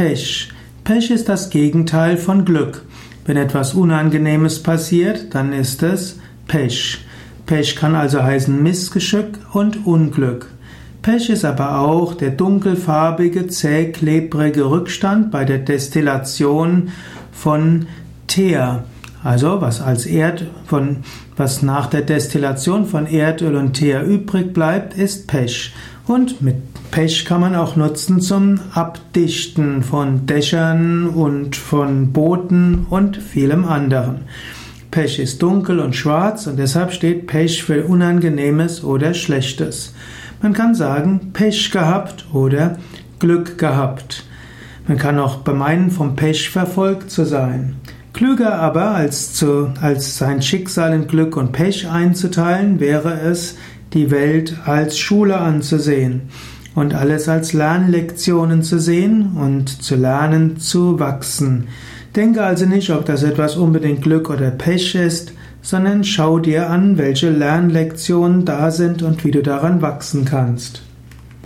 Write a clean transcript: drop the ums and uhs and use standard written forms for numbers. Pech. Pech ist das Gegenteil von Glück. Wenn etwas Unangenehmes passiert, dann ist es Pech. Pech kann also heißen Missgeschick und Unglück. Pech ist aber auch der dunkelfarbige, zäh klebrige Rückstand bei der Destillation von Teer, also was nach der Destillation von Erdöl und Teer übrig bleibt, ist Pech. Und mit Pech kann man auch nutzen zum Abdichten von Dächern und von Booten und vielem anderen. Pech ist dunkel und schwarz und deshalb steht Pech für Unangenehmes oder Schlechtes. Man kann sagen, Pech gehabt oder Glück gehabt. Man kann auch bemeinen, vom Pech verfolgt zu sein. Klüger aber, als sein Schicksal in Glück und Pech einzuteilen, wäre es, die Welt als Schule anzusehen und alles als Lernlektionen zu sehen und zu lernen, zu wachsen. Denke also nicht, ob das etwas unbedingt Glück oder Pech ist, sondern schau dir an, welche Lernlektionen da sind und wie du daran wachsen kannst.